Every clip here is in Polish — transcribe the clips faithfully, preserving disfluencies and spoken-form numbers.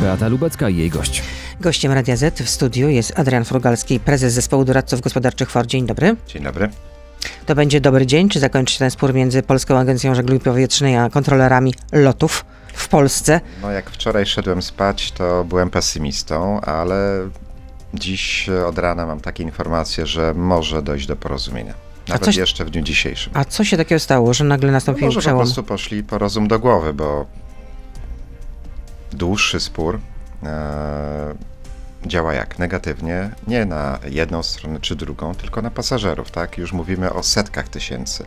Beata Lubecka i jej gość. Gościem Radia Z w studiu jest Adrian Furgalski, prezes Zespołu Doradców Gospodarczych Ford. Dzień dobry. Dzień dobry. To będzie dobry dzień, czy zakończy się ten spór między Polską Agencją Żeglugi Powietrznej a kontrolerami lotów w Polsce? No jak wczoraj szedłem spać, to byłem pesymistą, ale dziś od rana mam takie informacje, że może dojść do porozumienia. Nawet coś, jeszcze w dniu dzisiejszym. A co się takiego stało, że nagle nastąpił przełom? No może po prostu poszli po rozum do głowy, bo dłuższy spór e, działa jak? Negatywnie, nie na jedną stronę czy drugą, tylko na pasażerów, tak? Już mówimy o setkach tysięcy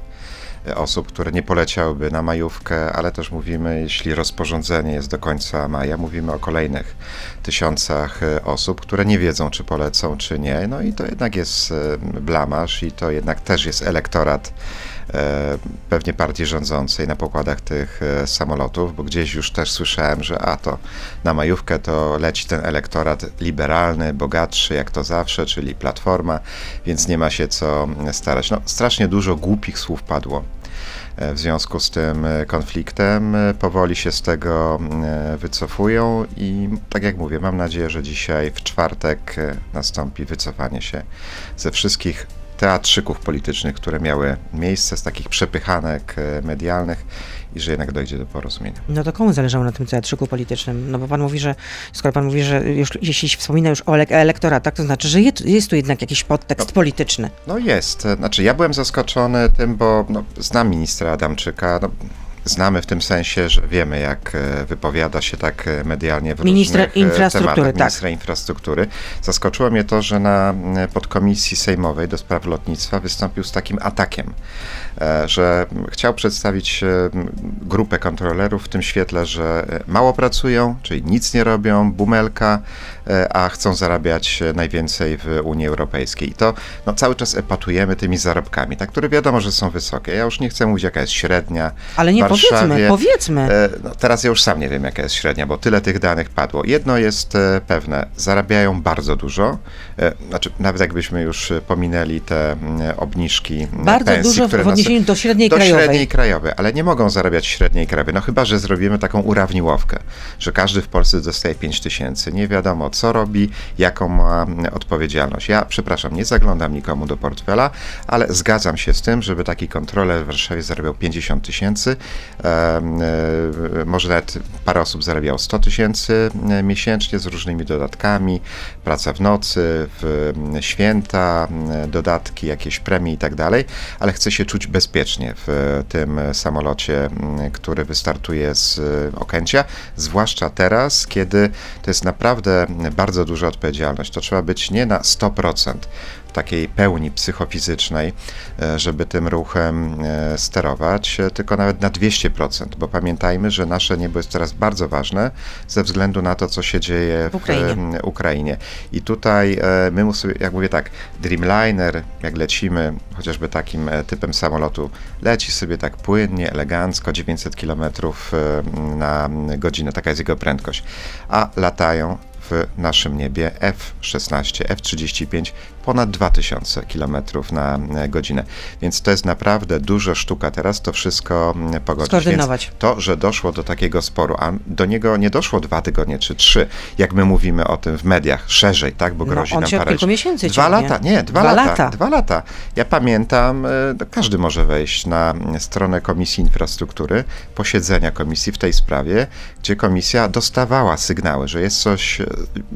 osób, które nie poleciałyby na majówkę, ale też mówimy, jeśli rozporządzenie jest do końca maja, mówimy o kolejnych tysiącach osób, które nie wiedzą, czy polecą, czy nie. No i to jednak jest blamaż i to jednak też jest elektorat e, pewnie partii rządzącej na pokładach tych samolotów, bo gdzieś już też słyszałem, że a to na majówkę to leci ten elektorat liberalny, bogatszy, jak to zawsze, czyli Platforma, więc nie ma się co starać. No, strasznie dużo głupich słów padło w związku z tym konfliktem. Powoli się z tego wycofują i tak jak mówię, mam nadzieję, że dzisiaj w czwartek nastąpi wycofanie się ze wszystkich teatrzyków politycznych, które miały miejsce, z takich przepychanek medialnych i że jednak dojdzie do porozumienia. No to komu zależało na tym teatrzyku politycznym? No bo pan mówi, że skoro pan mówi, że już, jeśli wspomina już o elektoratach, to znaczy, że jest tu jednak jakiś podtekst no, polityczny. No jest. Znaczy ja byłem zaskoczony tym, bo no, znam ministra Adamczyka. No, znamy w tym sensie, że wiemy, jak wypowiada się tak medialnie w ministra różnych infrastruktury, tematach. Ministra tak. Infrastruktury. Zaskoczyło mnie to, że na podkomisji sejmowej do spraw lotnictwa wystąpił z takim atakiem, że chciał przedstawić grupę kontrolerów w tym świetle, że mało pracują, czyli nic nie robią, bumelka, a chcą zarabiać najwięcej w Unii Europejskiej. I to no, cały czas epatujemy tymi zarobkami, tak, które wiadomo, że są wysokie. Ja już nie chcę mówić, jaka jest średnia. Ale nie Powiedzmy, powiedzmy. No teraz ja już sam nie wiem, jaka jest średnia, bo tyle tych danych padło. Jedno jest pewne, zarabiają bardzo dużo, znaczy nawet jakbyśmy już pominęli te obniżki bardzo pensji, dużo które w odniesieniu nas, do średniej do krajowej. Do średniej krajowej, ale nie mogą zarabiać średniej krajowej, no chyba, że zrobimy taką urawniłowkę, że każdy w Polsce dostaje pięć tysięcy, nie wiadomo co robi, jaką ma odpowiedzialność. Ja, przepraszam, nie zaglądam nikomu do portfela, ale zgadzam się z tym, żeby taki kontroler w Warszawie zarabiał pięćdziesiąt tysięcy, może nawet parę osób zarabiało sto tysięcy miesięcznie z różnymi dodatkami, praca w nocy, w święta, dodatki, jakieś premie i tak dalej, ale chcę się czuć bezpiecznie w tym samolocie, który wystartuje z Okęcia, zwłaszcza teraz, kiedy to jest naprawdę bardzo duża odpowiedzialność, to trzeba być nie na sto procent takiej pełni psychofizycznej, żeby tym ruchem sterować, tylko nawet na dwieście procent, bo pamiętajmy, że nasze niebo jest teraz bardzo ważne ze względu na to, co się dzieje w Ukrainie. Ukrainie. I tutaj my sobie, jak mówię tak, Dreamliner, jak lecimy chociażby takim typem samolotu, leci sobie tak płynnie, elegancko, dziewięćset kilometrów na godzinę, taka jest jego prędkość, a latają w naszym niebie F szesnaście, F trzydzieści pięć ponad dwa tysiące kilometrów na godzinę. Więc to jest naprawdę duża sztuka teraz to wszystko pogodzić. Skoordynować. Więc to, że doszło do takiego sporu, a do niego nie doszło dwa tygodnie czy trzy, jak my mówimy o tym w mediach, szerzej, tak, bo grozi no, nam paraliż. Dwa ciągnie. lata, nie, dwa, dwa lata, lata. Dwa lata. Ja pamiętam, każdy może wejść na stronę Komisji Infrastruktury, posiedzenia komisji w tej sprawie, gdzie komisja dostawała sygnały, że jest coś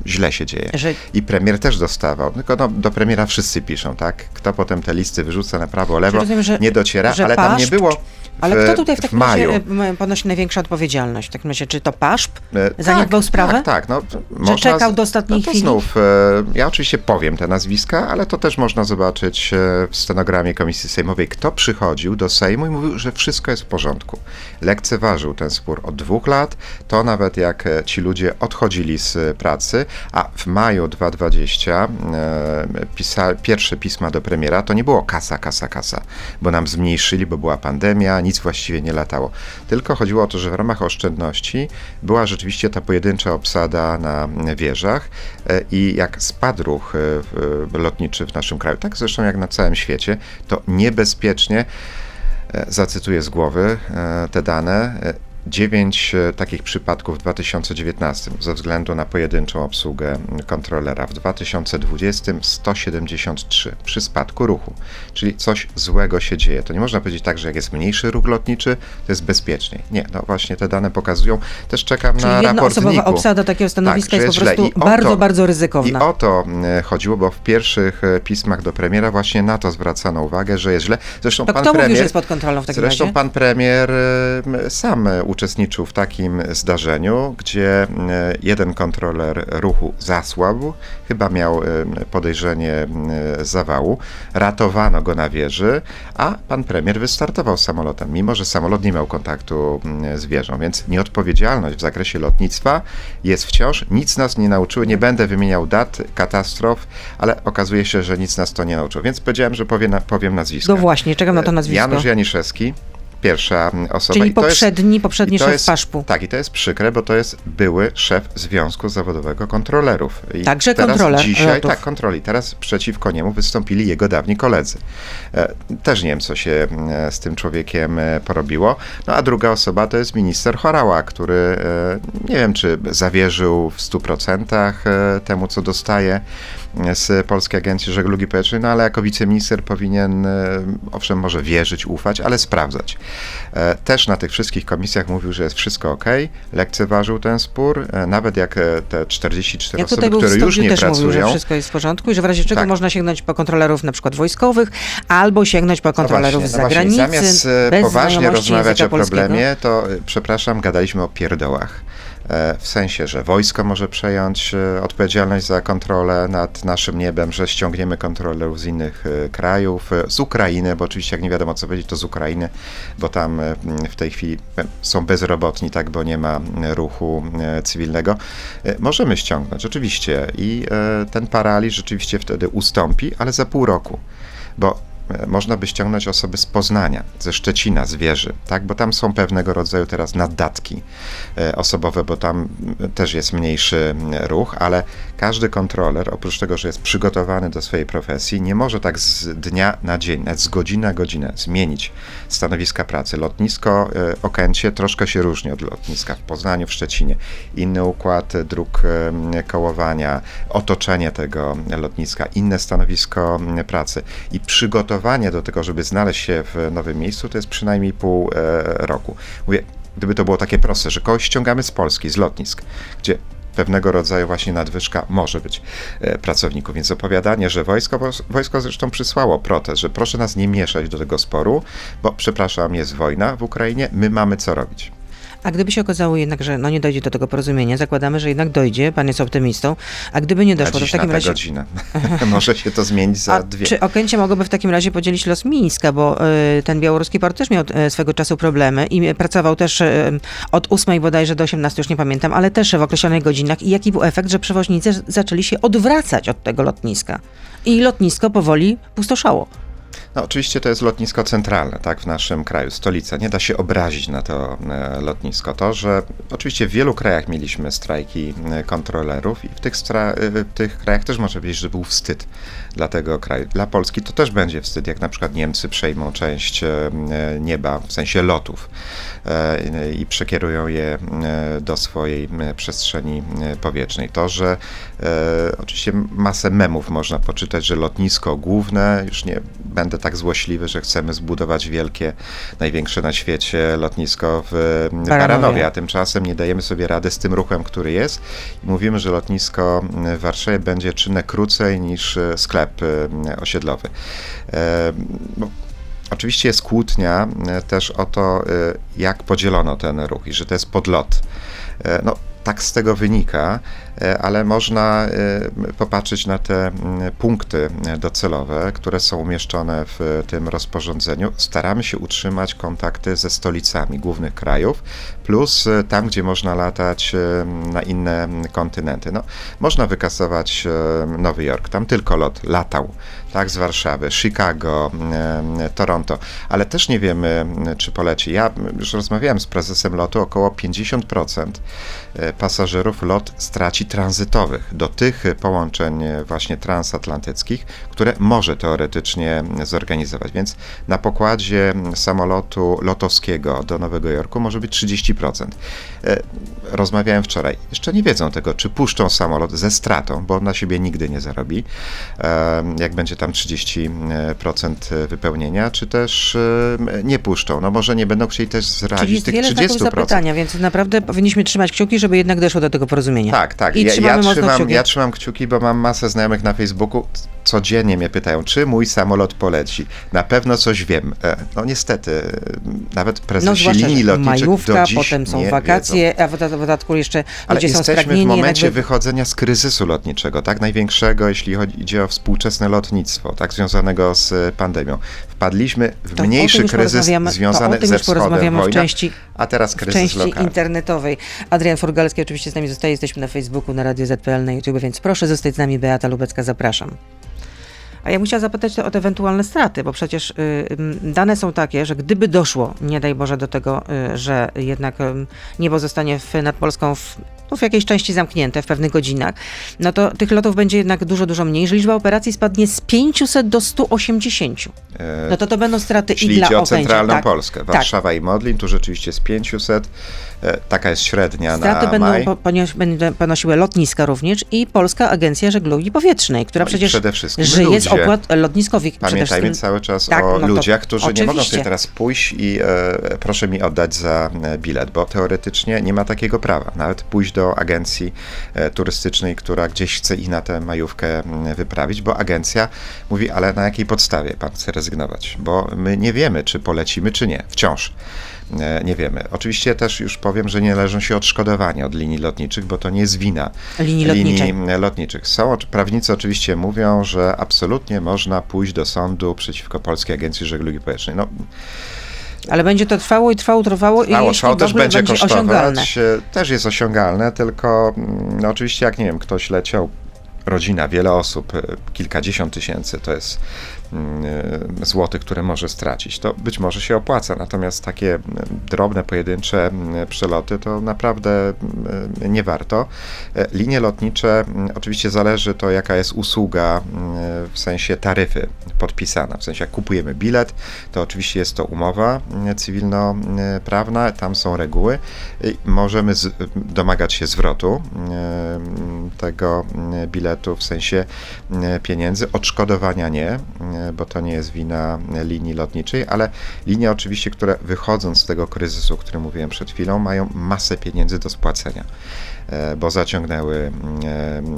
źle się dzieje. Że... I premier też dostawał. Tylko no, do premiera wszyscy piszą, tak? Kto potem te listy wyrzuca na prawo, lewo, rozumiem, że, nie dociera, ale PAŻP, tam nie było w, ale kto tutaj w takim razie ponosi największą odpowiedzialność? W takim razie, czy to PAŻP zaniedbał tak, sprawę? Tak, tak. No, można, że czekał do ostatniej no to chwili? Znów, ja oczywiście powiem te nazwiska, ale to też można zobaczyć w stenogramie Komisji Sejmowej, kto przychodził do Sejmu i mówił, że wszystko jest w porządku. Lekceważył ten spór od dwóch lat, to nawet jak ci ludzie odchodzili z pracy, a w maju dwa tysiące dwudziestym pisa, pierwsze pisma do premiera to nie było kasa, kasa, kasa, bo nam zmniejszyli, bo była pandemia, nic właściwie nie latało. Tylko chodziło o to, że w ramach oszczędności była rzeczywiście ta pojedyncza obsada na wieżach i jak spadł ruch lotniczy w naszym kraju, tak zresztą jak na całym świecie, to niebezpiecznie, zacytuję z głowy te dane, dziewięć takich przypadków w dwa tysiące dziewiętnastym ze względu na pojedynczą obsługę kontrolera. W dwa tysiące dwudziestym sto siedemdziesiąt trzy przy spadku ruchu, czyli coś złego się dzieje. To nie można powiedzieć tak, że jak jest mniejszy ruch lotniczy, to jest bezpieczniej. Nie, no właśnie te dane pokazują. Też czekam czyli na raportniku. Czyli jednoosobowa obsada takiego stanowiska tak, jest po prostu bardzo, to, bardzo ryzykowna. I o to chodziło, bo w pierwszych pismach do premiera właśnie na to zwracano uwagę, że jest źle. Zresztą to pan kto premier, mówi, że jest pod kontrolą w takim zresztą razie? Pan premier sam uczestniczył w takim zdarzeniu, gdzie jeden kontroler ruchu zasłabł, chyba miał podejrzenie zawału, ratowano go na wieży, a pan premier wystartował samolotem, mimo że samolot nie miał kontaktu z wieżą, więc nieodpowiedzialność w zakresie lotnictwa jest wciąż, nic nas nie nauczyły, nie będę wymieniał dat, katastrof, ale okazuje się, że nic nas to nie nauczyło, więc powiedziałem, że powiem, powiem nazwisko. No właśnie, czekam na to nazwisko. Janusz Janiszewski. Pierwsza osoba. Czyli I to poprzedni, jest, poprzedni i to szef jest, PAŻP-u. Tak, i to jest przykre, bo to jest były szef Związku Zawodowego Kontrolerów. I Także teraz kontroler dzisiaj, lotów. Tak, kontroli. Teraz przeciwko niemu wystąpili jego dawni koledzy. Też nie wiem, co się z tym człowiekiem porobiło. No a druga osoba to jest minister Chorała, który nie wiem, czy zawierzył w stu procentach temu, co dostaje z Polskiej Agencji Żeglugi Powietrznej, no ale jako wiceminister powinien, owszem, może wierzyć, ufać, ale sprawdzać. Też na tych wszystkich komisjach mówił, że jest wszystko okej, okay, lekceważył ten spór, nawet jak te czterdzieści cztery ja osoby, które już nie też pracują. Mówił, że wszystko jest w porządku i że w razie czego tak. można sięgnąć po kontrolerów na przykład wojskowych, albo sięgnąć po kontrolerów no z zagranicy. No zamiast bez poważnie rozmawiać o problemie, to przepraszam, gadaliśmy o pierdołach. W sensie, że wojsko może przejąć odpowiedzialność za kontrolę nad naszym niebem, że ściągniemy kontrolerów z innych krajów, z Ukrainy, bo oczywiście jak nie wiadomo co powiedzieć, to z Ukrainy, bo tam w tej chwili są bezrobotni, tak, bo nie ma ruchu cywilnego. Możemy ściągnąć, oczywiście, i ten paraliż rzeczywiście wtedy ustąpi, ale za pół roku, bo można by ściągnąć osoby z Poznania, ze Szczecina, z Wieży, tak? Bo tam są pewnego rodzaju teraz naddatki osobowe, bo tam też jest mniejszy ruch, ale każdy kontroler, oprócz tego, że jest przygotowany do swojej profesji, nie może tak z dnia na dzień, nawet z godziny na godzinę zmienić stanowiska pracy. Lotnisko Okęcie troszkę się różni od lotniska w Poznaniu, w Szczecinie. Inny układ dróg kołowania, otoczenie tego lotniska, inne stanowisko pracy i przygotowanie do tego, żeby znaleźć się w nowym miejscu, to jest przynajmniej pół e, roku. Mówię, gdyby to było takie proste, że kogoś ściągamy z Polski, z lotnisk, gdzie pewnego rodzaju właśnie nadwyżka może być e, pracowników. Więc opowiadanie, że wojsko, bo wojsko zresztą przysłało protest, że proszę nas nie mieszać do tego sporu, bo przepraszam, jest wojna w Ukrainie, my mamy co robić. A gdyby się okazało jednak, że no nie dojdzie do tego porozumienia, zakładamy, że jednak dojdzie, pan jest optymistą, a gdyby nie doszło, to w takim razie... A dziś na tę godzinę. Może się to zmienić za a dwie. Czy Okęcie mogłoby w takim razie podzielić los Mińska, bo y, ten białoruski port też miał y, swego czasu problemy i pracował też y, od ósmej bodajże do osiemnastej, już nie pamiętam, ale też w określonych godzinach. I jaki był efekt, że przewoźnicy zaczęli się odwracać od tego lotniska i lotnisko powoli pustoszało. No oczywiście to jest lotnisko centralne, tak, w naszym kraju, stolica. Nie da się obrazić na to lotnisko. To, że oczywiście w wielu krajach mieliśmy strajki kontrolerów i w tych, stra- w tych krajach też można powiedzieć, że był wstyd dla tego kraju. Dla Polski to też będzie wstyd, jak na przykład Niemcy przejmą część nieba, w sensie lotów i przekierują je do swojej przestrzeni powietrznej. To, że oczywiście masę memów można poczytać, że lotnisko główne, już nie będę tak złośliwy, że chcemy zbudować wielkie, największe na świecie lotnisko w Baranowie, a tymczasem nie dajemy sobie rady z tym ruchem, który jest. Mówimy, że lotnisko w Warszawie będzie czynne krócej niż sklep osiedlowy. Oczywiście jest kłótnia też o to, jak podzielono ten ruch i że to jest podlot. No, tak z tego wynika, ale można popatrzeć na te punkty docelowe, które są umieszczone w tym rozporządzeniu. Staramy się utrzymać kontakty ze stolicami głównych krajów, plus tam, gdzie można latać na inne kontynenty. No, można wykasować Nowy Jork, tam tylko lot latał, tak, z Warszawy, Chicago, Toronto, ale też nie wiemy, czy poleci. Ja już rozmawiałem z prezesem lotu, około pięćdziesiąt procent pasażerów LOT straci tranzytowych do tych połączeń właśnie transatlantyckich, które może teoretycznie zorganizować. Więc na pokładzie samolotu lotowskiego do Nowego Jorku może być trzydzieści procent. Rozmawiałem wczoraj, jeszcze nie wiedzą tego, czy puszczą samolot ze stratą, bo on na siebie nigdy nie zarobi, jak będzie tam trzydzieści procent wypełnienia, czy też nie puszczą. No może nie będą chcieli też zrealizować tych trzydziestu procent. Czyli jest wiele znaków zapytania, więc naprawdę powinniśmy trzymać kciuki, żeby jednak doszło do tego porozumienia. Tak, tak. I ja, ja, trzymam, kciuki. ja trzymam kciuki, bo mam masę znajomych na Facebooku, codziennie mnie pytają, czy mój samolot poleci. Na pewno coś wiem. No niestety, nawet prezesi no, linii lotniczych majówka, do dziś potem są wakacje, wiedzą. A w dodatku jeszcze ale ludzie są spragnieni. Ale jesteśmy w momencie jakby... wychodzenia z kryzysu lotniczego, tak największego, jeśli chodzi, idzie o współczesne lotnictwo, tak związanego z pandemią. Wpadliśmy w to mniejszy kryzys związany ze wschodem, wojna, w części, a teraz kryzys w części lokalny. Internetowej. Adrian Furgalski oczywiście z nami zostaje, jesteśmy na Facebooku, na Radio Z P L, na YouTube, więc proszę zostać z nami, Beata Lubecka, zapraszam. A ja bym chciała zapytać o te ewentualne straty, bo przecież dane są takie, że gdyby doszło, nie daj Boże, do tego, że jednak niebo zostanie w, nad Polską w, no w jakiejś części zamknięte, w pewnych godzinach, no to tych lotów będzie jednak dużo, dużo mniej, że liczba operacji spadnie z pięciuset do stu osiemdziesięciu. No to to będą straty i dla Okęcia. Czyli o centralną tak, Polskę, Warszawa tak. I Modlin, tu rzeczywiście z pięciuset, taka jest średnia straty na maj. Straty będą ponosiły lotniska również i Polska Agencja Żeglugi Powietrznej, która no przecież żyje ludzi. Z opłat lotniskowych. Pamiętajmy tym, cały czas tak, o no ludziach, którzy oczywiście. Nie mogą sobie teraz pójść i e, proszę mi oddać za bilet, bo teoretycznie nie ma takiego prawa. Nawet pójść do agencji e, turystycznej, która gdzieś chce ich na tę majówkę wyprawić, bo agencja mówi, ale na jakiej podstawie pan chce rezygnować? Bo my nie wiemy, czy polecimy, czy nie. Wciąż. Nie wiemy. Oczywiście też już powiem, że nie należą się odszkodowania od linii lotniczych, bo to nie jest wina linii, linii lotniczych. Są, prawnicy oczywiście mówią, że absolutnie można pójść do sądu przeciwko Polskiej Agencji Żeglugi Powietrznej. No, ale będzie to trwało i trwało, trwało i jeśli trwało, też będzie, będzie kosztować, osiągalne. Też jest osiągalne, tylko no, oczywiście jak, nie wiem, ktoś leciał, rodzina, wiele osób, kilkadziesiąt tysięcy to jest złotych, które może stracić, to być może się opłaca, natomiast takie drobne, pojedyncze przeloty to naprawdę nie warto. Linie lotnicze, oczywiście zależy to, jaka jest usługa w sensie taryfy podpisana, w sensie jak kupujemy bilet, to oczywiście jest to umowa cywilnoprawna, tam są reguły i możemy z- domagać się zwrotu tego biletu, w sensie pieniędzy, odszkodowania nie, bo to nie jest wina linii lotniczej, ale linie oczywiście, które wychodząc z tego kryzysu, o którym mówiłem przed chwilą, mają masę pieniędzy do spłacenia, bo zaciągnęły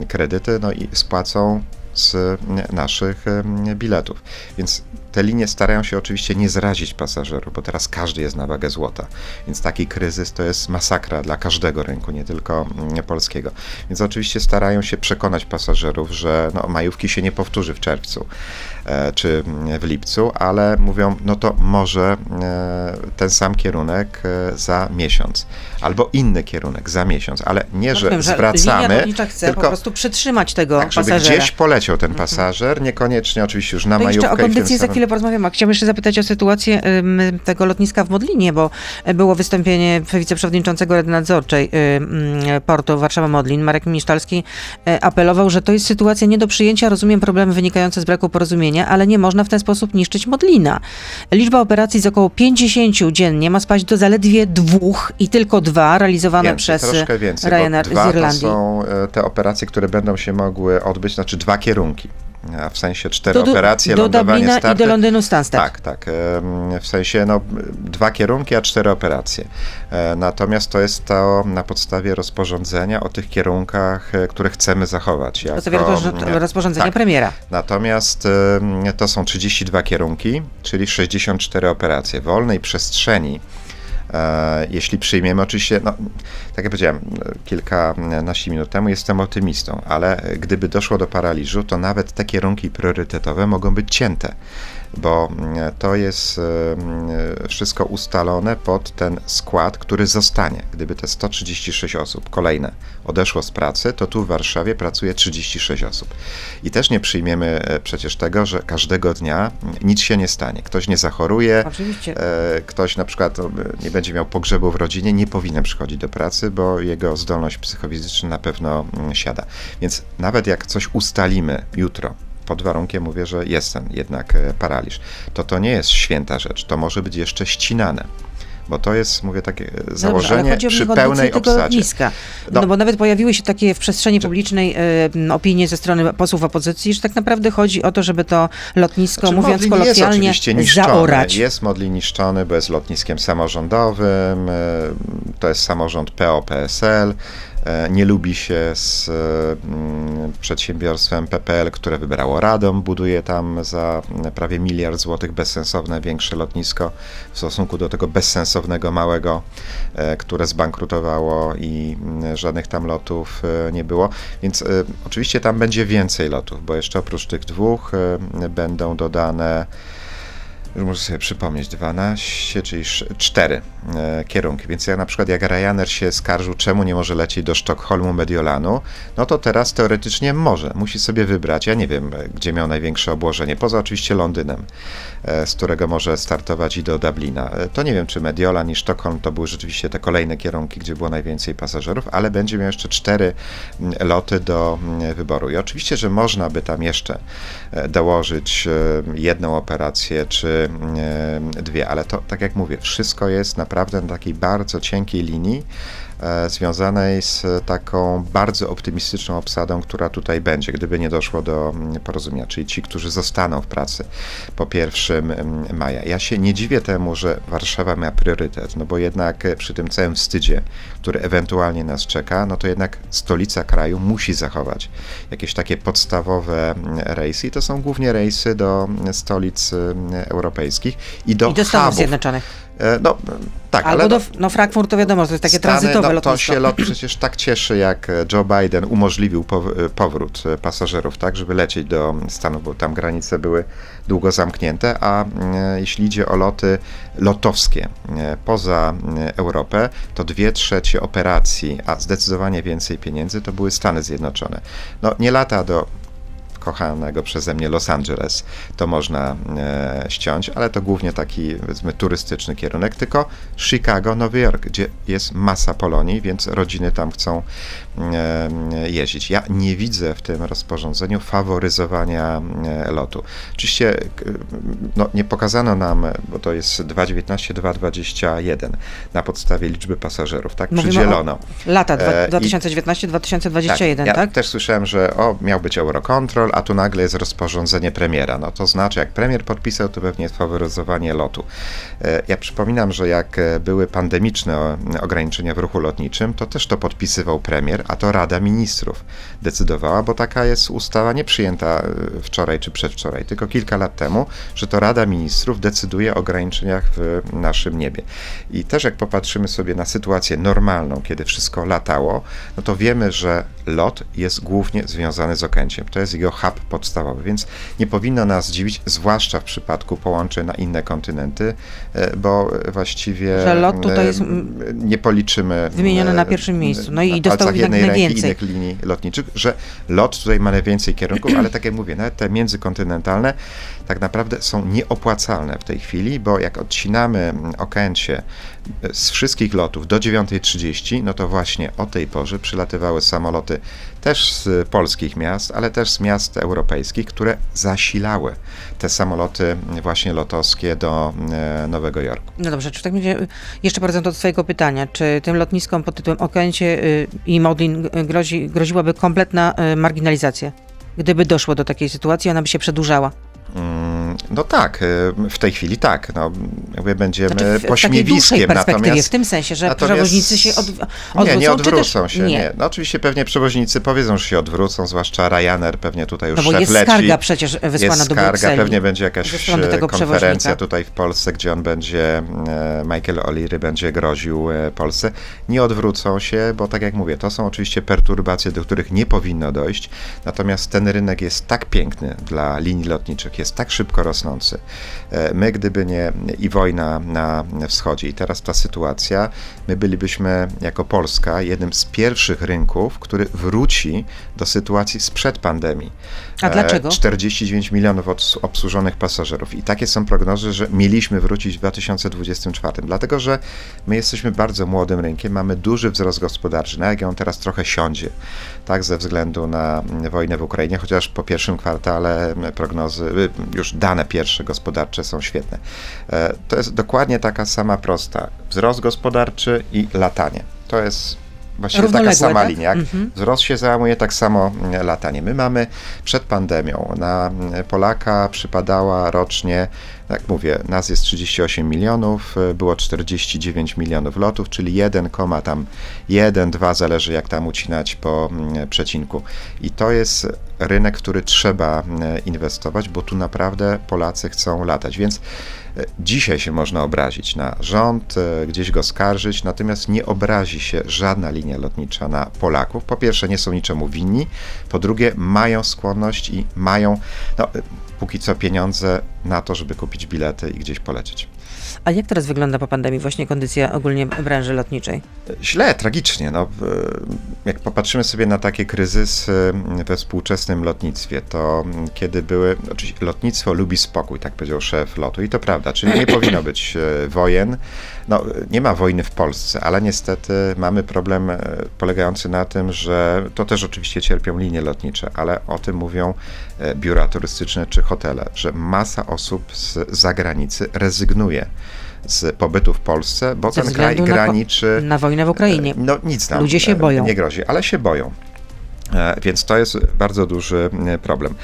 kredyty, no i spłacą z naszych biletów. Więc te linie starają się oczywiście nie zrazić pasażerów, bo teraz każdy jest na wagę złota. Więc taki kryzys to jest masakra dla każdego rynku, nie tylko polskiego. Więc oczywiście starają się przekonać pasażerów, że no, majówki się nie powtórzy w czerwcu e, czy w lipcu, ale mówią, no to może e, ten sam kierunek e, za miesiąc, albo inny kierunek za miesiąc, ale nie, że, wiem, że zwracamy, linia lotnicza chce tylko po prostu przytrzymać tego tak, żeby pasażera. Gdzieś poleciał ten pasażer, niekoniecznie oczywiście już na to majówkę. Jeszcze o kondycji za chwilę porozmawiam, a chciałam jeszcze zapytać o sytuację y, tego lotniska w Modlinie, bo było wystąpienie wiceprzewodniczącego Rady Nadzorczej y, y, portu Warszawa-Modlin. Marek Misztalski y, apelował, że to jest sytuacja nie do przyjęcia, rozumiem problemy wynikające z braku porozumienia, ale nie można w ten sposób niszczyć Modlina. Liczba operacji z około pięćdziesięciu dziennie ma spaść do zaledwie dwóch i tylko dwa realizowane więcej, przez troszkę więcej, Ryanair dwa z Irlandii. To są te operacje, które będą się mogły odbyć, znaczy dwa kierunki. A w sensie cztery do, operacje, do lądowanie, starty. Do Dublina i do Londynu Stansted. Tak, tak. W sensie no, dwa kierunki, a cztery operacje. Natomiast to jest to na podstawie rozporządzenia o tych kierunkach, które chcemy zachować. Jako, to rozporządzenie tak. premiera. Natomiast to są trzydzieści dwa kierunki, czyli sześćdziesiąt cztery operacje. Wolnej przestrzeni, jeśli przyjmiemy, oczywiście, no, tak jak powiedziałem kilkanaście minut temu, jestem optymistą, ale gdyby doszło do paraliżu, to nawet te kierunki priorytetowe mogą być cięte. bo to jest wszystko ustalone pod ten skład, który zostanie. Gdyby te sto trzydzieści sześć osób kolejne odeszło z pracy, to tu w Warszawie pracuje trzydzieści sześć osób. I też nie przyjmiemy przecież tego, że każdego dnia nic się nie stanie. Ktoś nie zachoruje, oczywiście. Ktoś na przykład nie będzie miał pogrzebu w rodzinie, nie powinien przychodzić do pracy, bo jego zdolność psychofizyczna na pewno siada. Więc nawet jak coś ustalimy jutro, pod warunkiem, mówię, że jest ten jednak paraliż, to to nie jest święta rzecz, to może być jeszcze ścinane. Bo to jest, mówię, takie założenie Dobrze, przy pełnej obsadzie. No. no bo nawet pojawiły się takie w przestrzeni publicznej y, opinie ze strony posłów opozycji, że tak naprawdę chodzi o to, żeby to lotnisko, znaczy, mówiąc Modlin kolokwialnie, jest niszczony, zaorać. Jest Modlin niszczony, bo jest lotniskiem samorządowym, y, to jest samorząd P O P S L, nie lubi się z przedsiębiorstwem P P L, które wybrało Radom, buduje tam za prawie miliard złotych bezsensowne większe lotnisko w stosunku do tego bezsensownego małego, które zbankrutowało i żadnych tam lotów nie było. Więc oczywiście tam będzie więcej lotów, bo jeszcze oprócz tych dwóch będą dodane, już muszę sobie przypomnieć, dwanaście, czyli cztery e, kierunki. Więc ja na przykład, jak Ryanair się skarżył, czemu nie może lecieć do Sztokholmu, Mediolanu, no to teraz teoretycznie może. Musi sobie wybrać, ja nie wiem, gdzie miał największe obłożenie, poza oczywiście Londynem, e, z którego może startować i do Dublina. E, to nie wiem, czy Mediolan i Sztokholm to były rzeczywiście te kolejne kierunki, gdzie było najwięcej pasażerów, ale będzie miał jeszcze cztery loty do m, wyboru. I oczywiście, że można by tam jeszcze e, dołożyć e, jedną operację, czy dwie, ale to, tak jak mówię, wszystko jest naprawdę na takiej bardzo cienkiej linii, e, związanej z taką bardzo optymistyczną obsadą, która tutaj będzie, gdyby nie doszło do porozumienia, czyli ci, którzy zostaną w pracy po pierwszego maja. Ja się nie dziwię temu, że Warszawa ma priorytet, no bo jednak przy tym całym wstydzie, który ewentualnie nas czeka, no to jednak stolica kraju musi zachować jakieś takie podstawowe rejsy i to są głównie rejsy do stolic europejskich. europejskich i do, I do Stanów hubów. Zjednoczonych. No, tak, Albo ale do, no Frankfurt, to wiadomo, to jest takie Stany, tranzytowe no, lotnisko. To się lot przecież tak cieszy, jak Joe Biden umożliwił powrót pasażerów, tak, żeby lecieć do Stanów, bo tam granice były długo zamknięte, a jeśli idzie o loty lotowskie poza Europę, to dwie trzecie operacji, a zdecydowanie więcej pieniędzy, to były Stany Zjednoczone. No, nie lata do kochanego przeze mnie Los Angeles, to można e, ściąć, ale to głównie taki, powiedzmy, turystyczny kierunek, tylko Chicago, Nowy Jork, gdzie jest masa Polonii, więc rodziny tam chcą e, jeździć. Ja nie widzę w tym rozporządzeniu faworyzowania e, lotu. Oczywiście no, nie pokazano nam, bo to jest dwa tysiące dziewiętnaście dwa tysiące dwadzieścia jeden na podstawie liczby pasażerów, tak? Mówimy przydzielono. Lata dwa tysiące dziewiętnaście dwa tysiące dwadzieścia jeden, tak? Ja tak? też słyszałem, że o, miał być Eurocontrol, a tu nagle jest rozporządzenie premiera. No to znaczy, jak premier podpisał, to pewnie jest faworyzowanie lotu. Ja przypominam, że jak były pandemiczne ograniczenia w ruchu lotniczym, to też to podpisywał premier, a to Rada Ministrów decydowała, bo taka jest ustawa nie przyjęta wczoraj czy przedwczoraj, tylko kilka lat temu, że to Rada Ministrów decyduje o ograniczeniach w naszym niebie. I też jak popatrzymy sobie na sytuację normalną, kiedy wszystko latało, no to wiemy, że lot jest głównie związany z Okęciem. To jest jego hub podstawowy, więc nie powinno nas dziwić, zwłaszcza w przypadku połączeń na inne kontynenty, bo właściwie że lot tutaj jest nie policzymy wymieniony na pierwszym miejscu. No i dostał jednak najwięcej innych linii lotniczych, że lot tutaj ma najwięcej kierunków, ale tak jak mówię, nawet te międzykontynentalne tak naprawdę są nieopłacalne w tej chwili, bo jak odcinamy Okęcie z wszystkich lotów do dziewiątej trzydzieści, no to właśnie o tej porze przylatywały samoloty też z polskich miast, ale też z miast europejskich, które zasilały te samoloty właśnie lotowskie do Nowego Jorku. No dobrze, czy tak będzie, jeszcze bardzo do swojego pytania, czy tym lotniskom pod tytułem Okęcie i Modlin grozi, groziłaby kompletna marginalizacja, gdyby doszło do takiej sytuacji, ona by się przedłużała? No tak, w tej chwili tak. No, jakby będziemy znaczy w, pośmiewiskiem. W natomiast w tym sensie, że przewoźnicy się od, odwrócą? Nie, nie odwrócą czy się. Nie. Nie. No oczywiście pewnie przewoźnicy powiedzą, że się odwrócą, zwłaszcza Ryanair pewnie tutaj już no bo szef jest leci. Skarga przecież wysłana jest do Brukseli. Skarga, pewnie będzie jakaś konferencja tutaj w Polsce, gdzie on będzie, Michael O'Leary będzie groził Polsce. Nie odwrócą się, bo tak jak mówię, to są oczywiście perturbacje, do których nie powinno dojść. Natomiast ten rynek jest tak piękny dla linii lotniczych, jest tak szybko rosnący, rosnący. My gdyby nie i wojna na wschodzie i teraz ta sytuacja, my bylibyśmy jako Polska jednym z pierwszych rynków, który wróci do sytuacji sprzed pandemii. A dlaczego? czterdzieści dziewięć milionów obsłużonych pasażerów i takie są prognozy, że mieliśmy wrócić w dwa tysiące dwudziestym czwartym, dlatego że my jesteśmy bardzo młodym rynkiem, mamy duży wzrost gospodarczy, na jak on teraz trochę siądzie, tak, ze względu na wojnę w Ukrainie, chociaż po pierwszym kwartale prognozy, już dane pierwsze gospodarcze są świetne. To jest dokładnie taka sama prosta, wzrost gospodarczy i latanie, to jest właściwie taka sama tak? linia. Jak mhm. wzrost się załamuje, tak samo latanie. My mamy przed pandemią, na Polaka przypadała rocznie, jak mówię, nas jest trzydzieści osiem milionów, było czterdzieści dziewięć milionów lotów, czyli jeden, jeden, dwa, zależy jak tam ucinać po przecinku. I to jest rynek, w który trzeba inwestować, bo tu naprawdę Polacy chcą latać, więc dzisiaj się można obrazić na rząd, gdzieś go skarżyć, natomiast nie obrazi się żadna linia lotnicza na Polaków. Po pierwsze, nie są niczemu winni, po drugie, mają skłonność i mają, no, póki co pieniądze na to, żeby kupić bilety i gdzieś polecieć. A jak teraz wygląda po pandemii właśnie kondycja ogólnie branży lotniczej? Źle, tragicznie. No, jak popatrzymy sobie na takie kryzysy we współczesnym lotnictwie, to kiedy były... Oczywiście lotnictwo lubi spokój, tak powiedział szef LOT-u i to prawda, czyli nie powinno być wojen. No, nie ma wojny w Polsce, ale niestety mamy problem polegający na tym, że to też oczywiście cierpią linie lotnicze, ale o tym mówią biura turystyczne czy hotele, że masa osób z zagranicy rezygnuje z pobytu w Polsce, bo ten kraj na graniczy... Po, na wojnę w Ukrainie. No nic nam Ludzie się boją. Nie grozi, ale się boją. Więc to jest bardzo duży problem.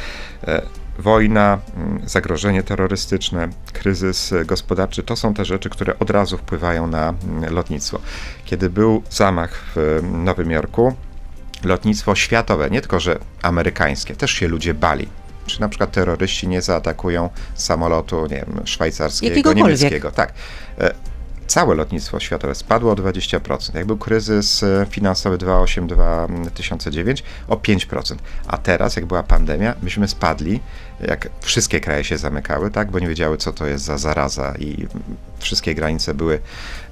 Wojna, zagrożenie terrorystyczne, kryzys gospodarczy, to są te rzeczy, które od razu wpływają na lotnictwo. Kiedy był zamach w Nowym Jorku, lotnictwo światowe, nie tylko, że amerykańskie, też się ludzie bali. Czy na przykład terroryści nie zaatakują samolotu, nie wiem, szwajcarskiego, niemieckiego. Tak. Całe lotnictwo światowe spadło o dwadzieścia procent. Jak był kryzys finansowy dwa tysiące osiem do dwa tysiące dziewięć o pięć procent. A teraz, jak była pandemia, myśmy spadli, jak wszystkie kraje się zamykały, tak, bo nie wiedziały, co to jest za zaraza i wszystkie granice były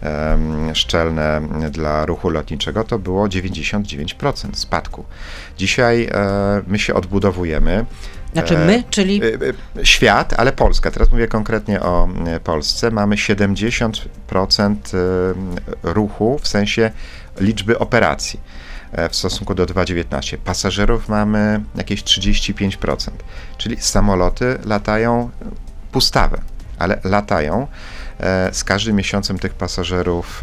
um, szczelne dla ruchu lotniczego, to było dziewięćdziesiąt dziewięć procent spadku. Dzisiaj e, my się odbudowujemy. Znaczy my, czyli... Świat, ale Polska. Teraz mówię konkretnie o Polsce. Mamy siedemdziesiąt procent ruchu w sensie liczby operacji w stosunku do dwa tysiące dziewiętnastego. Pasażerów mamy jakieś trzydzieści pięć procent. Czyli samoloty latają pustawe, ale latają. Z każdym miesiącem tych pasażerów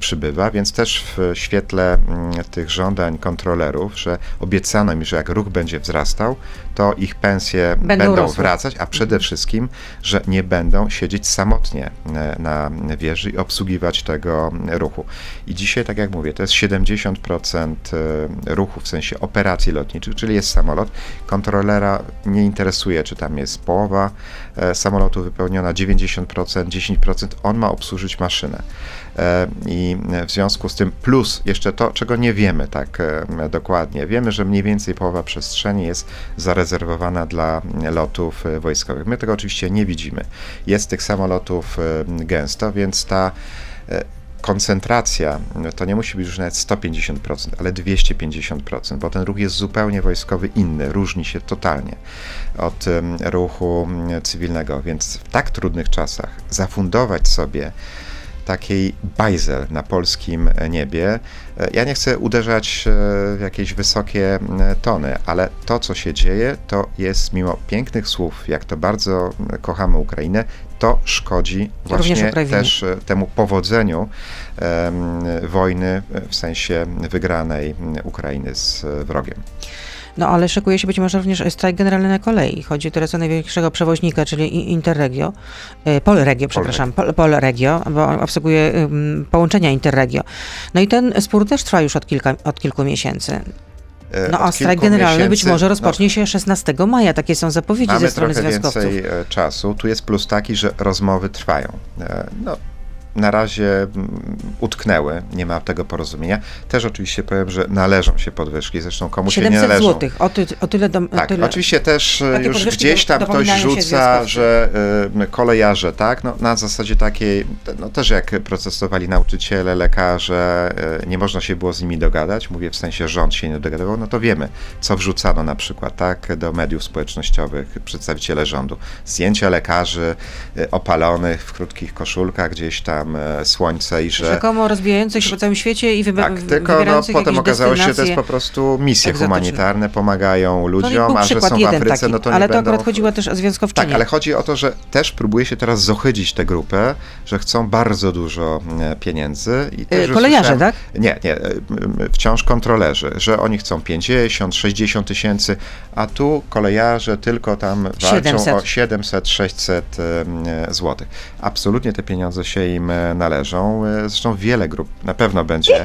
przybywa, więc też w świetle tych żądań kontrolerów, że obiecano im, że jak ruch będzie wzrastał, to ich pensje będą, będą wracać, a przede wszystkim, że nie będą siedzieć samotnie na wieży i obsługiwać tego ruchu. I dzisiaj, tak jak mówię, to jest siedemdziesiąt procent ruchu w sensie operacji lotniczych, czyli jest samolot. Kontrolera nie interesuje, czy tam jest połowa samolotu wypełniona, dziewięćdziesiąt procent, dziesięć procent, on ma obsłużyć maszynę. I w związku z tym plus jeszcze to, czego nie wiemy tak dokładnie. Wiemy, że mniej więcej połowa przestrzeni jest zarezerwowana dla lotów wojskowych. My tego oczywiście nie widzimy. Jest tych samolotów gęsto, więc ta koncentracja, to nie musi być już nawet sto pięćdziesiąt procent, ale dwieście pięćdziesiąt procent, bo ten ruch jest zupełnie wojskowy inny, różni się totalnie od ruchu cywilnego, więc w tak trudnych czasach zafundować sobie takiej bajzel na polskim niebie. Ja nie chcę uderzać w jakieś wysokie tony, ale to, co się dzieje, to jest mimo pięknych słów, jak to bardzo kochamy Ukrainę, to szkodzi właśnie też temu powodzeniu um, wojny w sensie wygranej Ukrainy z wrogiem. No ale szykuje się być może również strajk generalny na kolei. Chodzi teraz o największego przewoźnika, czyli Interregio, Polregio, przepraszam, Polregio, Polregio, bo obsługuje um, połączenia Interregio. No i ten spór też trwa już od, kilka, od kilku miesięcy. No a strajk generalny miesięcy, być może rozpocznie no, się szesnastego maja, takie są zapowiedzi ze strony związkowców. Mamy trochę więcej czasu, tu jest plus taki, że rozmowy trwają. No, na razie utknęły, nie ma tego porozumienia. Też oczywiście powiem, że należą się podwyżki, zresztą komu się nie należą. siedemset złotych, o, ty, o tyle... Do, tak, tyle. Oczywiście też już gdzieś tam ktoś rzuca, że y, kolejarze, tak, no, na zasadzie takiej, no też jak protestowali nauczyciele, lekarze, y, nie można się było z nimi dogadać, mówię w sensie rząd się nie dogadywał, no to wiemy, co wrzucano na przykład, tak, do mediów społecznościowych przedstawiciele rządu. Zdjęcia lekarzy y, opalonych w krótkich koszulkach, gdzieś tam y, słońce i że... Rzekomo rozbijających się po całym świecie i wyba- tak, tylko no, potem okazało się, że to jest po prostu misje egzotyczne, humanitarne, pomagają ludziom, a że są w Afryce, taki, no to nie ale będą... Ale to akurat chodziło też o związkowczynię. Tak, ale chodzi o to, że też próbuje się teraz zohydzić tę grupę, że chcą bardzo dużo pieniędzy. I też kolejarze, tak? Nie, nie, wciąż kontrolerzy, że oni chcą pięćdziesiąt, sześćdziesiąt tysięcy, a tu kolejarze tylko tam walczą siedemset o siedemset, sześćset złotych. Absolutnie te pieniądze się im należą. Zresztą wiele grup na pewno będzie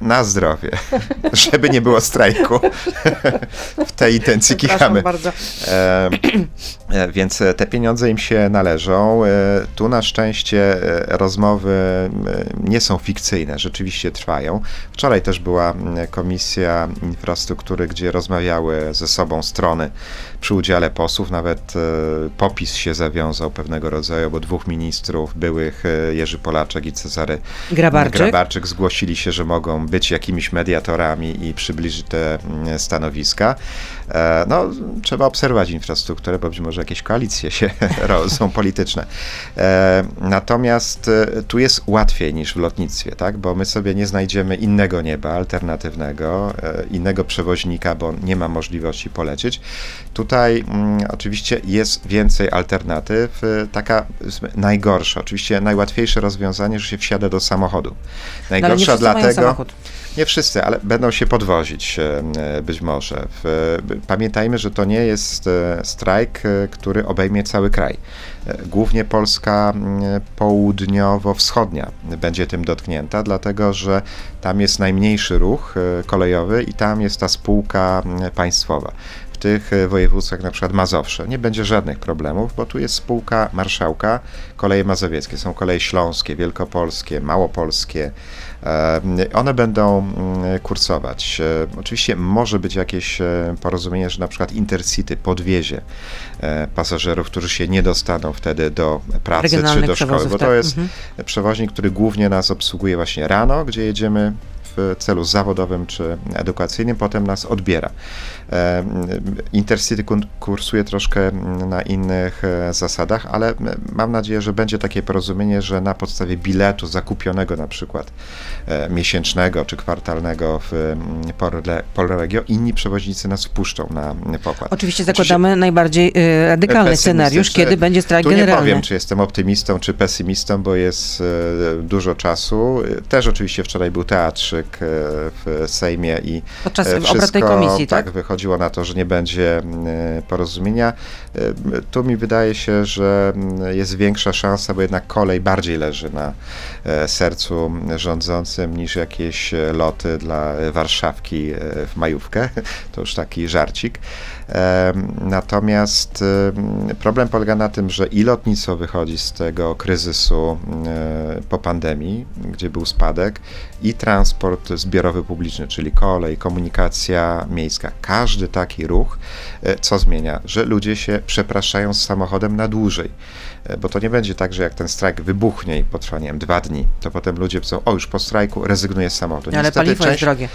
na zdrowie, żeby nie było strajku. W tej intencji kichamy. E, więc te pieniądze im się należą. E, tu na szczęście rozmowy nie są fikcyjne, rzeczywiście trwają. Wczoraj też była Komisja Infrastruktury, gdzie rozmawiały ze sobą strony przy udziale posłów. Nawet e, popis się zawiązał pewnego rodzaju, bo dwóch ministrów byłych, Jerzy Polaczek i Cezary Grabarczyk. Grabarczyk zgłosili się, że mogą być jakimiś mediatorami i przybliżyć te stanowiska. No, trzeba obserwować infrastrukturę, bo być może jakieś koalicje się są polityczne. Natomiast tu jest łatwiej niż w lotnictwie, tak? Bo my sobie nie znajdziemy innego nieba alternatywnego, innego przewoźnika, bo nie ma możliwości polecieć. Tutaj mm, oczywiście jest więcej alternatyw. Taka najgorsza, oczywiście najłatwiejsze rozwiązanie, że się wsiada do samochodu. Najgorsza no, dlatego... Nie wszyscy, ale będą się podwozić być może. Pamiętajmy, że to nie jest strajk, który obejmie cały kraj. Głównie Polska południowo-wschodnia będzie tym dotknięta, dlatego że tam jest najmniejszy ruch kolejowy i tam jest ta spółka państwowa. W tych województwach, na przykład Mazowsze, nie będzie żadnych problemów, bo tu jest spółka marszałka, koleje mazowieckie, są koleje śląskie, wielkopolskie, małopolskie. One będą kursować. Oczywiście może być jakieś porozumienie, że na przykład Intercity podwiezie pasażerów, którzy się nie dostaną wtedy do pracy czy do szkoły, bo to jest mhm. przewoźnik, który głównie nas obsługuje właśnie rano, gdzie jedziemy w celu zawodowym czy edukacyjnym, potem nas odbiera. Intercity kursuje troszkę na innych zasadach, ale mam nadzieję, że będzie takie porozumienie, że na podstawie biletu zakupionego na przykład miesięcznego czy kwartalnego w Polregio inni przewoźnicy nas wpuszczą na pokład. Oczywiście zakładamy Oczywiście najbardziej radykalny scenariusz, kiedy będzie strajk generalny. Tu nie powiem, czy jestem optymistą, czy pesymistą, bo jest dużo czasu. Też oczywiście wczoraj był teatrz w Sejmie i podczas obrad tej komisji, tak? Tak, wychodziło na to, że nie będzie porozumienia. Tu mi wydaje się, że jest większa szansa, bo jednak kolej bardziej leży na sercu rządzącym niż jakieś loty dla Warszawki w majówkę. To już taki żarcik. Natomiast problem polega na tym, że i lotnictwo wychodzi z tego kryzysu po pandemii, gdzie był spadek, i transport zbiorowy publiczny, czyli kolej, komunikacja miejska. Każdy taki ruch, co zmienia? Że ludzie się przepraszają z samochodem na dłużej, bo to nie będzie tak, że jak ten strajk wybuchnie i potrwa, nie wiem, dwa dni, to potem ludzie powiedzą, o już po strajku rezygnuję z samochodu. Ale niestety paliwo część... jest drogie.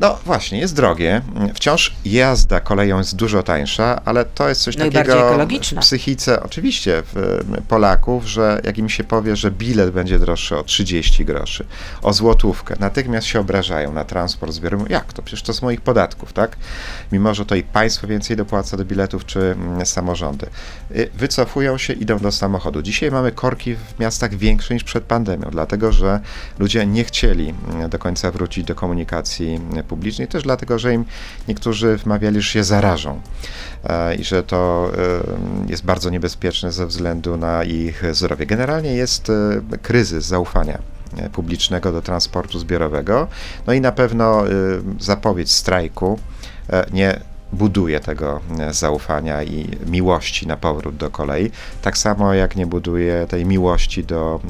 No właśnie, jest drogie. Wciąż jazda koleją jest dużo tańsza, ale to jest coś takiego w psychice, oczywiście, w Polaków, że jak im się powie, że bilet będzie droższy o trzydzieści groszy, o złotówkę, natychmiast się obrażają na transport zbiorowy. Jak to? Przecież to z moich podatków, tak? Mimo, że to i państwo więcej dopłaca do biletów, czy samorządy. Wycofują się, idą do samochodu. Dzisiaj mamy korki w miastach większe niż przed pandemią, dlatego, że ludzie nie chcieli do końca wrócić do komunikacji publicznej, też dlatego, że im niektórzy wmawiali, że się zarażą e, i że to e, jest bardzo niebezpieczne ze względu na ich zdrowie. Generalnie jest e, kryzys zaufania publicznego do transportu zbiorowego, no i na pewno e, zapowiedź strajku e, nie buduje tego zaufania i miłości na powrót do kolei, tak samo jak nie buduje tej miłości do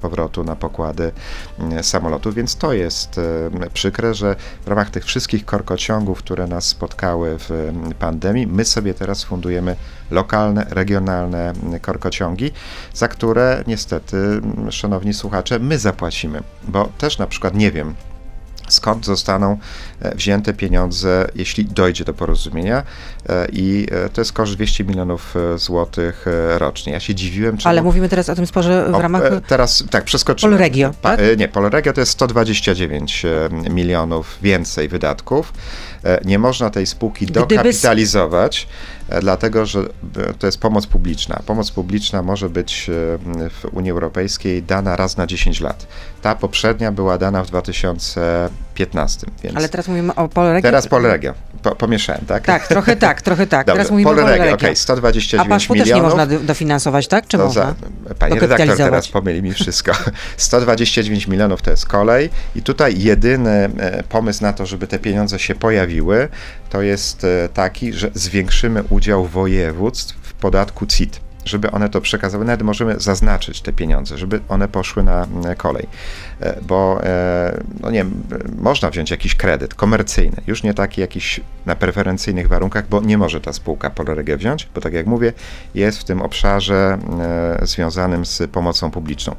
powrotu na pokłady samolotów, więc to jest przykre, że w ramach tych wszystkich korkociągów, które nas spotkały w pandemii, my sobie teraz fundujemy lokalne, regionalne korkociągi, za które niestety, szanowni słuchacze, my zapłacimy, bo też na przykład nie wiem, skąd zostaną wzięte pieniądze, jeśli dojdzie do porozumienia, i to jest koszt dwieście milionów złotych rocznie. Ja się dziwiłem, czemu... Ale mówimy teraz o tym sporze w ramach... O, teraz, tak, przeskoczymy. Polregio, tak? Pa, nie, Polregio to jest sto dwadzieścia dziewięć milionów więcej wydatków. Nie można tej spółki dokapitalizować, Gdyby... dlatego że to jest pomoc publiczna. Pomoc publiczna może być w Unii Europejskiej dana raz na dziesięć lat. Ta poprzednia była dana w dwa tysiące piętnastym. Więc ale teraz mówimy o Polregio. Teraz Polregio. Po, pomieszałem, tak? Tak, trochę tak, trochę tak. Dobrze, teraz mówimy Polregio, o Polregio. Okay, sto dwadzieścia dziewić milionów. A PAŻP-u też nie można dofinansować, tak? Czy można? Za, pani redaktor teraz pomyli mi wszystko. sto dwadzieścia dziewięć milionów to jest kolej i tutaj jedyny pomysł na to, żeby te pieniądze się pojawiły, to jest taki, że zwiększymy udział województw w podatku C I T, żeby one to przekazały, nawet możemy zaznaczyć te pieniądze, żeby one poszły na kolej, bo no nie wiem, można wziąć jakiś kredyt komercyjny, już nie taki jakiś na preferencyjnych warunkach, bo nie może ta spółka Polregio wziąć, bo tak jak mówię, jest w tym obszarze związanym z pomocą publiczną.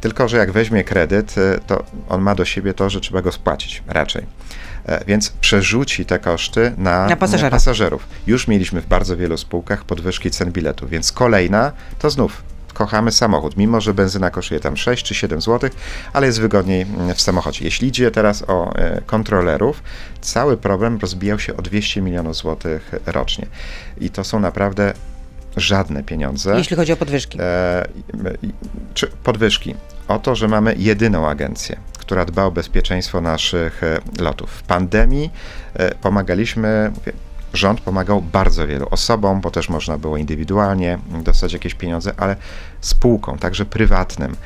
Tylko że jak weźmie kredyt, to on ma do siebie to, że trzeba go spłacić raczej. Więc przerzuci te koszty na, na pasażera. pasażerów. Już mieliśmy w bardzo wielu spółkach podwyżki cen biletów, więc kolejna to znów kochamy samochód, mimo że benzyna kosztuje tam sześć czy siedem złotych, ale jest wygodniej w samochodzie. Jeśli idzie teraz o kontrolerów, cały problem rozbijał się o dwieście milionów złotych rocznie i to są naprawdę żadne pieniądze. Jeśli chodzi o podwyżki. E, czy podwyżki. O to, że mamy jedyną agencję, która dba o bezpieczeństwo naszych lotów. W pandemii pomagaliśmy, rząd pomagał bardzo wielu osobom, bo też można było indywidualnie dostać jakieś pieniądze, ale spółkom, także prywatnym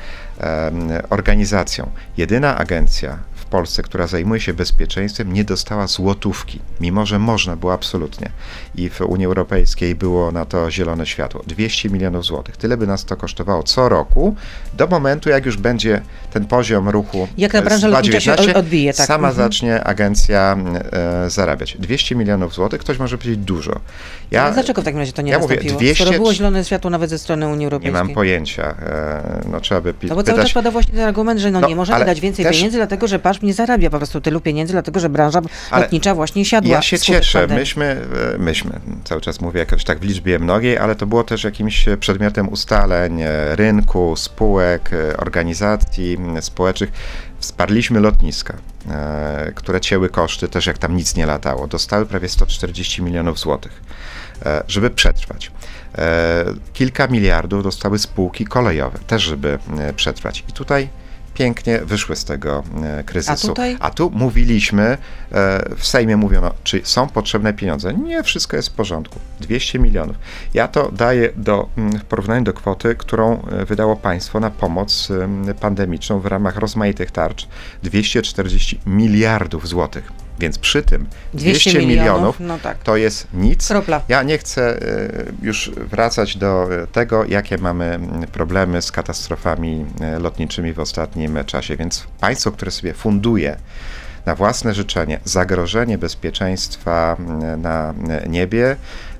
organizacjom. Jedyna agencja w Polsce, która zajmuje się bezpieczeństwem, nie dostała złotówki, mimo że można było absolutnie. I w Unii Europejskiej było na to zielone światło. dwieście milionów złotych. Tyle by nas to kosztowało co roku, do momentu, jak już będzie ten poziom ruchu jak na branżę lotniczą się odbije, tak. Sama mhm. zacznie agencja e, zarabiać. dwieście milionów złotych, ktoś może powiedzieć dużo. Ja, ale dlaczego w takim razie to nie ja nastąpiło? Mówię, dwieście Skoro było zielone światło nawet ze strony Unii Europejskiej. Nie mam pojęcia. E, no trzeba by pi- no, bo pytać. Cały czas pada właśnie ten argument, że no, no nie można dać więcej też... pieniędzy, dlatego że PAŻP nie zarabia po prostu tylu pieniędzy, dlatego że branża ale lotnicza właśnie siadła. Ja się cieszę. Myśmy, myśmy, cały czas mówię jakoś tak w liczbie mnogiej, ale to było też jakimś przedmiotem ustaleń rynku, spółek, organizacji społecznych. Wsparliśmy lotniska, które cięły koszty, też jak tam nic nie latało. Dostały prawie sto czterdzieści milionów złotych, żeby przetrwać. Kilka miliardów dostały spółki kolejowe, też żeby przetrwać. I tutaj pięknie wyszły z tego kryzysu. A, tutaj? A tu mówiliśmy, w Sejmie mówiono, czy są potrzebne pieniądze. Nie, wszystko jest w porządku. dwieście milionów. Ja to daję do, w porównaniu do kwoty, którą wydało państwo na pomoc pandemiczną w ramach rozmaitych tarcz. dwieście czterdzieści miliardów złotych. Więc przy tym dwieście milionów no tak. To jest nic. Kropla. Ja nie chcę już wracać do tego, jakie mamy problemy z katastrofami lotniczymi w ostatnim czasie. Więc państwo, które sobie funduje na własne życzenie zagrożenie bezpieczeństwa na niebie,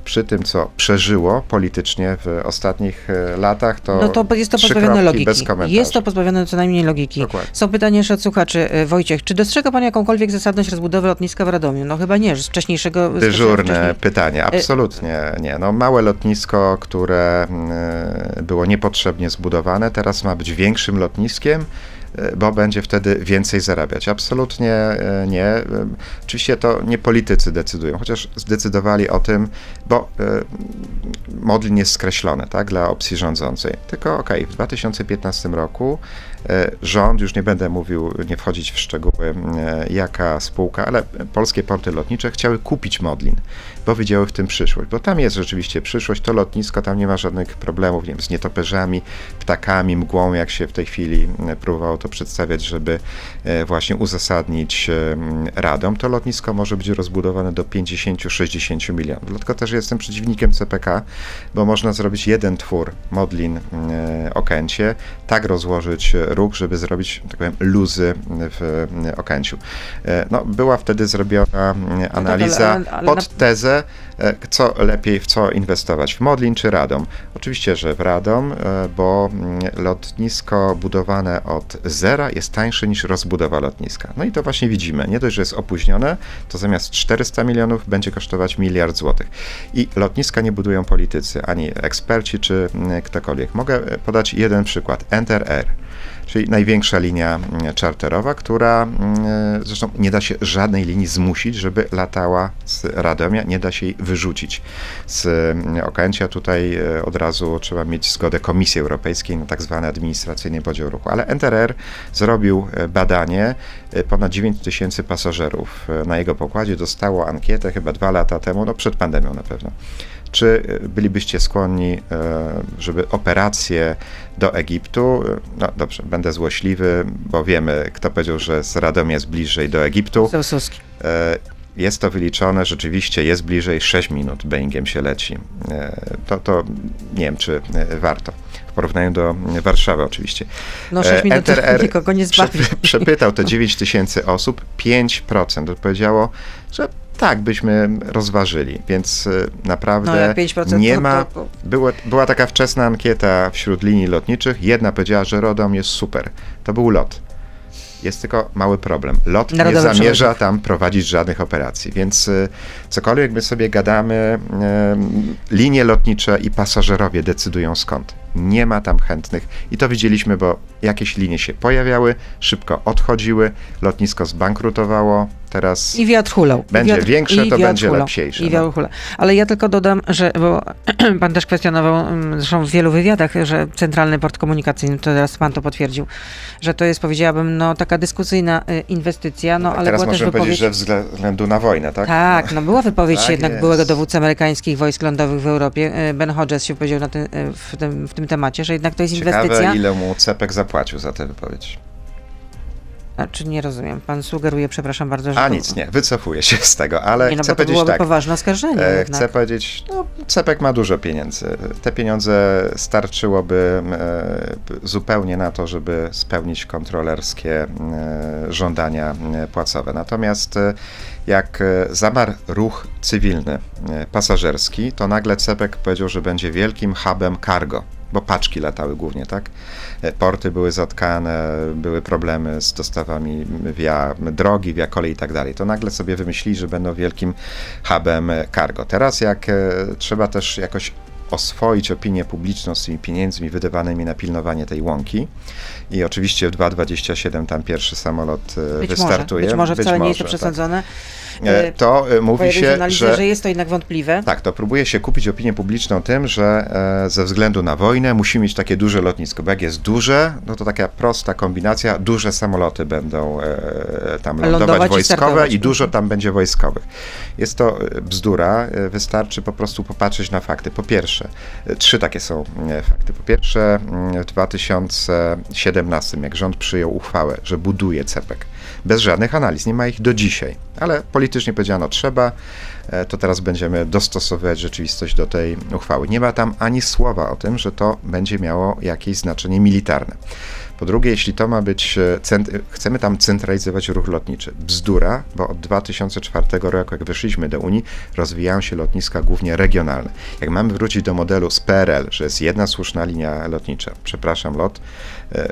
przy tym, co przeżyło politycznie w ostatnich latach, to, no to jest to pozbawione logiki. Bez komentarza. Jest to pozbawione co najmniej logiki. Dokładnie. Są pytania jeszcze od słuchaczy. Wojciech, czy dostrzega pan jakąkolwiek zasadność rozbudowy lotniska w Radomiu? No chyba nie, z wcześniejszego... Dyżurne wcześniej... pytanie, absolutnie nie. No, małe lotnisko, które było niepotrzebnie zbudowane, teraz ma być większym lotniskiem, bo będzie wtedy więcej zarabiać. Absolutnie nie. Oczywiście to nie politycy decydują, chociaż zdecydowali o tym, bo Modlin jest skreślony, tak, dla opcji rządzącej. Tylko okej, okay, w dwa tysiące piętnastym roku Rząd, już nie będę mówił, nie wchodzić w szczegóły, jaka spółka, ale polskie porty lotnicze chciały kupić Modlin, bo widziały w tym przyszłość, bo tam jest rzeczywiście przyszłość, to lotnisko, tam nie ma żadnych problemów, nie wiem, z nietoperzami, ptakami, mgłą, jak się w tej chwili próbowało to przedstawiać, żeby właśnie uzasadnić radom. To lotnisko może być rozbudowane do pięćdziesiąt do sześćdziesięciu milionów. Dlatego też jestem przeciwnikiem C P K, bo można zrobić jeden twór Modlin Okęcie, tak rozłożyć ruch, żeby zrobić, tak powiem, luzy w Okęciu. No, była wtedy zrobiona analiza pod tezę, co lepiej, w co inwestować, w Modlin czy Radom. Oczywiście, że w Radom, bo lotnisko budowane od zera jest tańsze niż rozbudowa lotniska. No i to właśnie widzimy. Nie dość, że jest opóźnione, to zamiast czterysta milionów będzie kosztować miliard złotych. I lotniska nie budują politycy, ani eksperci, czy ktokolwiek. Mogę podać jeden przykład. Interregio, czyli największa linia czarterowa, która zresztą nie da się żadnej linii zmusić, żeby latała z Radomia, nie da się jej wyrzucić z Okęcia. Tutaj od razu trzeba mieć zgodę Komisji Europejskiej na tak zwany administracyjny podział ruchu. Ale N T R R zrobił badanie, ponad dziewięć tysięcy pasażerów na jego pokładzie dostało ankietę chyba dwa lata temu, no przed pandemią na pewno. Czy bylibyście skłonni, żeby operacje do Egiptu, no dobrze, będę złośliwy, bo wiemy, kto powiedział, że z Radomia jest bliżej do Egiptu. Zasowski. Jest to wyliczone, rzeczywiście jest bliżej, sześć minut Boeingiem się leci. To, to nie wiem, czy warto. W porównaniu do Warszawy oczywiście. No sześć minut nikogo nie zbawi. Przepytał te dziewięć tysięcy osób, pięć procent odpowiedziało, że tak, byśmy rozważyli, więc naprawdę no, nie ma... To, to... Była, była taka wczesna ankieta wśród linii lotniczych, jedna powiedziała, że Radom jest super. To był LOT. Jest tylko mały problem. LOT nie zamierza tam prowadzić żadnych operacji, więc cokolwiek my sobie gadamy, linie lotnicze i pasażerowie decydują skąd. Nie ma tam chętnych i to widzieliśmy, bo jakieś linie się pojawiały, szybko odchodziły, lotnisko zbankrutowało, teraz I wiatr hulał. Będzie wiatr, większe, to będzie hulał. Lepsiejsze. I wiatr no. hulał. Ale ja tylko dodam, że bo pan też kwestionował, zresztą w wielu wywiadach, że Centralny Port Komunikacyjny, to teraz pan to potwierdził, że to jest, powiedziałabym, no taka dyskusyjna inwestycja, no, no tak, ale teraz była też wypowiedź... Teraz możemy powiedzieć, że względu na wojnę, tak? Tak, no, no była wypowiedź tak jednak jest. byłego dowódcy amerykańskich wojsk lądowych w Europie, Ben Hodges się powiedział na tym, w tym, w tym temacie, że jednak to jest Ciekawe, inwestycja... Ciekawe, ile mu C E P E K zapłacił za tę wypowiedź. A, czy nie rozumiem? Pan sugeruje, przepraszam bardzo, że... A to... nic, nie, wycofuję się z tego, ale nie, no, chcę bo to powiedzieć tak. poważne oskarżenie. E, chcę powiedzieć, no C E P E K ma dużo pieniędzy. Te pieniądze starczyłoby e, zupełnie na to, żeby spełnić kontrolerskie e, żądania e, płacowe. Natomiast e, jak zamarł ruch cywilny, e, pasażerski, to nagle C E P E K powiedział, że będzie wielkim hubem cargo. Bo paczki latały głównie, tak? Porty były zatkane, były problemy z dostawami via drogi, via kolei i tak dalej. To nagle sobie wymyślili, że będą wielkim hubem cargo. Teraz jak trzeba też jakoś oswoić opinię publiczną z tymi pieniędzmi wydawanymi na pilnowanie tej łąki i oczywiście w dwa dwadzieścia siedem tam pierwszy samolot być wystartuje. Może, być może być wcale może, nie jest to przesądzone. Tak. To mówi się, analizę, że, że jest to jednak wątpliwe. Tak, to próbuje się kupić opinię publiczną tym, że ze względu na wojnę musimy mieć takie duże lotnisko, bo jak jest duże, no to taka prosta kombinacja, duże samoloty będą tam lądować, lądować wojskowe i, i dużo tam będzie wojskowych. Jest to bzdura, wystarczy po prostu popatrzeć na fakty. Po pierwsze, trzy takie są fakty. Po pierwsze, w dwa tysiące siedemnastym, jak rząd przyjął uchwałę, że buduje C E P E K, bez żadnych analiz, nie ma ich do dzisiaj, ale politycznie powiedziano trzeba, to teraz będziemy dostosowywać rzeczywistość do tej uchwały. Nie ma tam ani słowa o tym, że to będzie miało jakieś znaczenie militarne. Po drugie, jeśli to ma być, chcemy tam centralizować ruch lotniczy. Bzdura, bo od dwa tysiące czwartego roku, jak weszliśmy do Unii, rozwijają się lotniska głównie regionalne. Jak mamy wrócić do modelu z P R L, że jest jedna słuszna linia lotnicza, przepraszam, LOT,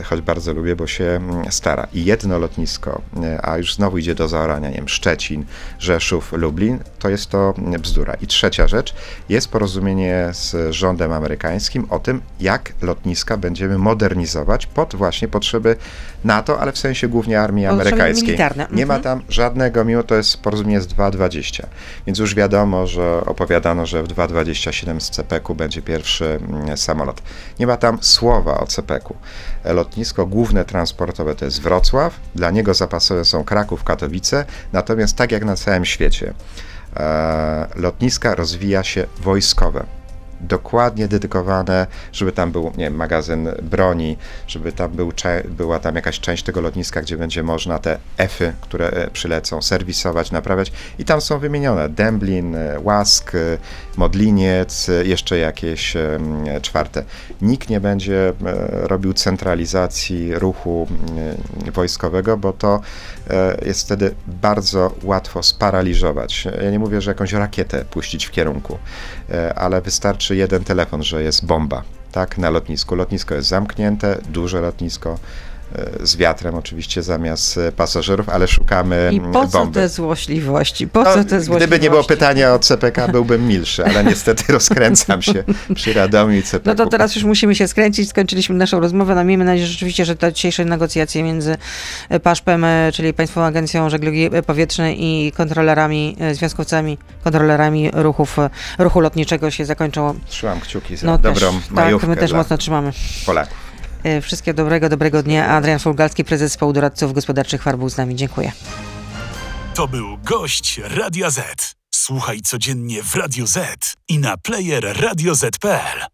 choć bardzo lubię, bo się stara, i jedno lotnisko, a już znowu idzie do zaorania, nie wiem, Szczecin, Rzeszów, Lublin, to jest to bzdura. I trzecia rzecz, jest porozumienie z rządem amerykańskim o tym, jak lotniska będziemy modernizować pod właśnie właśnie potrzeby NATO, ale w sensie głównie armii amerykańskiej. Militarne. Nie mhm. ma tam żadnego, mimo to jest porozumienie z dwa dwadzieścia. Więc już wiadomo, że opowiadano, że w dwa dwadzieścia siedem z C P K u będzie pierwszy samolot. Nie ma tam słowa o C P K u. Lotnisko główne transportowe to jest Wrocław, dla niego zapasowe są Kraków, Katowice, natomiast tak jak na całym świecie, e, lotniska rozwija się wojskowe. Dokładnie dedykowane, żeby tam był, nie wiem, magazyn broni, żeby tam był, była tam jakaś część tego lotniska, gdzie będzie można te F-y, które przylecą, serwisować, naprawiać i tam są wymienione Dęblin, Łask, Modliniec, jeszcze jakieś czwarte. Nikt nie będzie robił centralizacji ruchu wojskowego, bo to jest wtedy bardzo łatwo sparaliżować. Ja nie mówię, że jakąś rakietę puścić w kierunku, ale wystarczy jeden telefon, że jest bomba, tak, na lotnisku. Lotnisko jest zamknięte, duże lotnisko, z wiatrem oczywiście zamiast pasażerów, ale szukamy bomby. I po co bomby. te złośliwości? Po no, co te złośliwości? Gdyby nie było pytania o C P K, byłbym milszy, ale niestety rozkręcam się przy Radomiu i C P K. No to teraz już musimy się skręcić. Skończyliśmy naszą rozmowę. No, miejmy nadzieję rzeczywiście, że te dzisiejsze negocjacje między PAŻP-em, czyli Państwową Agencją Żeglugi Powietrznej i kontrolerami, związkowcami, kontrolerami ruchów, ruchu lotniczego się zakończą. Trzymam kciuki za no dobrą też, majówkę. Tak, my też mocno trzymamy. Polaków. Wszystkiego dobrego, dobrego dnia. Adrian Furgalski, prezes Zespołu Doradców Gospodarczych Ford był z nami. Dziękuję. To był gość Radia Z. Słuchaj codziennie w Radio Z i na player radio zet kropka pe el.